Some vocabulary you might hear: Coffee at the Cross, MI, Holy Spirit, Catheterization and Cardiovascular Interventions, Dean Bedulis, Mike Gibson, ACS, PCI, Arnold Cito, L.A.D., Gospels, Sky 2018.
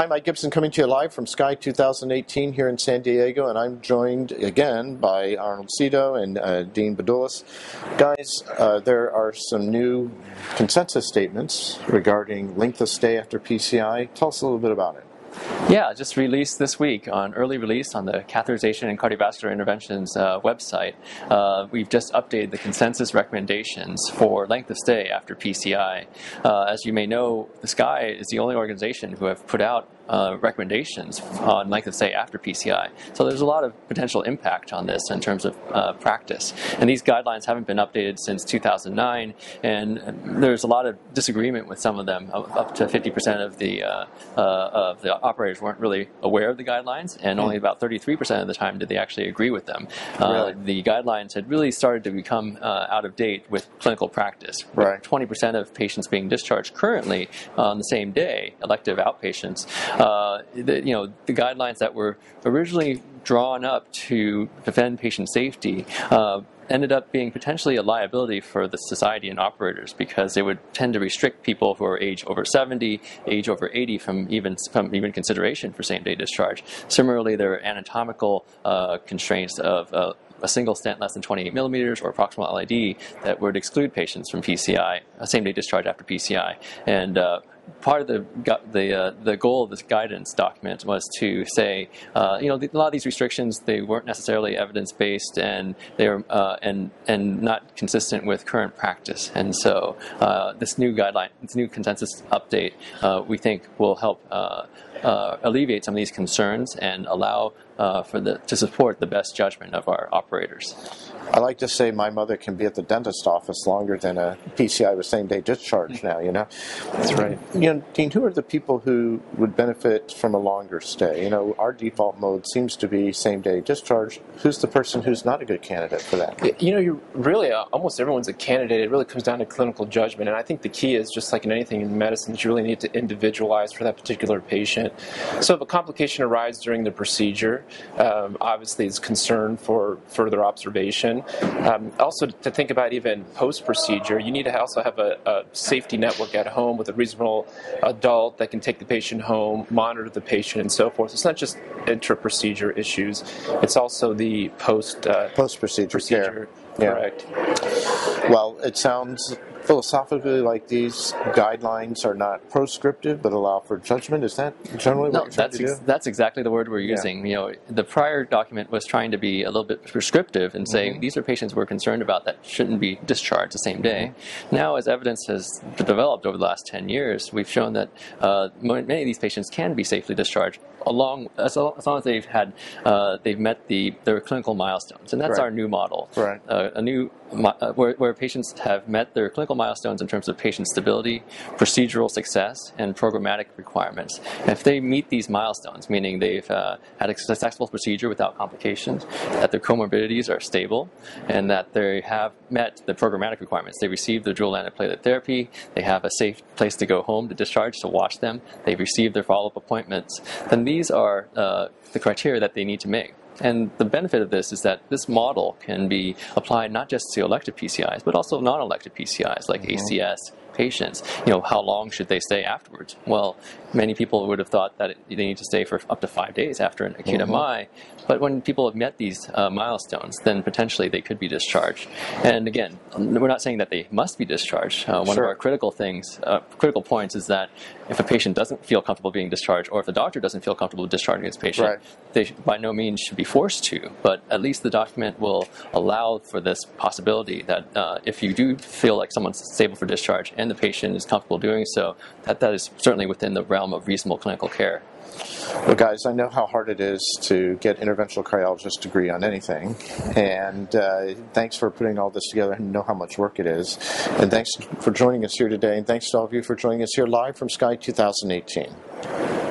Hi, Mike Gibson coming to you live from Sky 2018 here in San Diego, and I'm joined again by Arnold Cito and Dean Bedulis. Guys, there are some new consensus statements regarding length of stay after PCI. Tell us a little bit about it. Yeah, just released this week, on early release on the Catheterization and Cardiovascular Interventions website. We've just updated the consensus recommendations for length of stay after PCI. As you may know, the Sky is the only organization who have put out recommendations on length of stay after PCI. So there's a lot of potential impact on this in terms of practice. And these guidelines haven't been updated since 2009, and there's a lot of disagreement with some of them. Up to 50% of the operators weren't really aware of the guidelines, and only about 33% of the time did they actually agree with them. Really? The guidelines had really started to become out of date with clinical practice. Right. 20% of patients being discharged currently on the same day, elective outpatients. The guidelines that were originally drawn up to defend patient safety ended up being potentially a liability for the society and operators, because they would tend to restrict people who are age over 70, age over 80 from even consideration for same-day discharge. Similarly, there are anatomical constraints of a single stent less than 28 millimeters or proximal L.A.D. that would exclude patients from PCI, same-day discharge after PCI. And part of the goal of this guidance document was to say, a lot of these restrictions, they weren't necessarily evidence-based, and they were and not consistent with current practice. And so this new guideline, this new consensus update, we think will help alleviate some of these concerns and allow to support the best judgment of our operators. I like to say my mother can be at the dentist office longer than a PCI with same-day discharge now, you know? That's right. You know, Dean, who are the people who would benefit from a longer stay? You know, our default mode seems to be same-day discharge. Who's the person who's not a good candidate for that? You know, you really, almost everyone's a candidate. It really comes down to clinical judgment, and I think the key is, just like in anything in medicine, you really need to individualize for that particular patient. So if a complication arises during the procedure, obviously it's concern for further observation. Also, to think about even post-procedure, you need to also have a safety network at home with a reasonable adult that can take the patient home, monitor the patient, and so forth. It's not just intra-procedure issues. It's also the post-procedure. Yeah. Correct. Well, it sounds philosophically like these guidelines are not proscriptive but allow for judgment. Is that generally what you're trying to do? That's exactly the word we're using. Yeah. You know, the prior document was trying to be a little bit prescriptive and saying these are patients we're concerned about that shouldn't be discharged the same day. Now, as evidence has developed over the last 10 years, we've shown that many of these patients can be safely discharged as long as they've met their clinical milestones, and that's our new model. Right. Where patients have met their clinical milestones in terms of patient stability, procedural success, and programmatic requirements. And if they meet these milestones, meaning they've had a successful procedure without complications, that their comorbidities are stable, and that they have met the programmatic requirements, they received their dual antiplatelet therapy, they have a safe place to go home to discharge to watch them, they've received their follow-up appointments, then these are the criteria that they need to make. And the benefit of this is that this model can be applied not just to elective PCIs, but also non-elective PCIs like ACS patients. You know, how long should they stay afterwards? Well, many people would have thought that they need to stay for up to 5 days after an acute MI, but when people have met these milestones, then potentially they could be discharged. And again, we're not saying that they must be discharged. One of our critical points is that if a patient doesn't feel comfortable being discharged, or if the doctor doesn't feel comfortable discharging his patient, they by no means should be forced to, but at least the document will allow for this possibility that if you do feel like someone's stable for discharge and the patient is comfortable doing so, that is certainly within the realm of reasonable clinical care. Well, guys, I know how hard it is to get interventional cardiologists to agree on anything, and thanks for putting all this together. I know how much work it is, and thanks for joining us here today, and thanks to all of you for joining us here live from Sky 2018.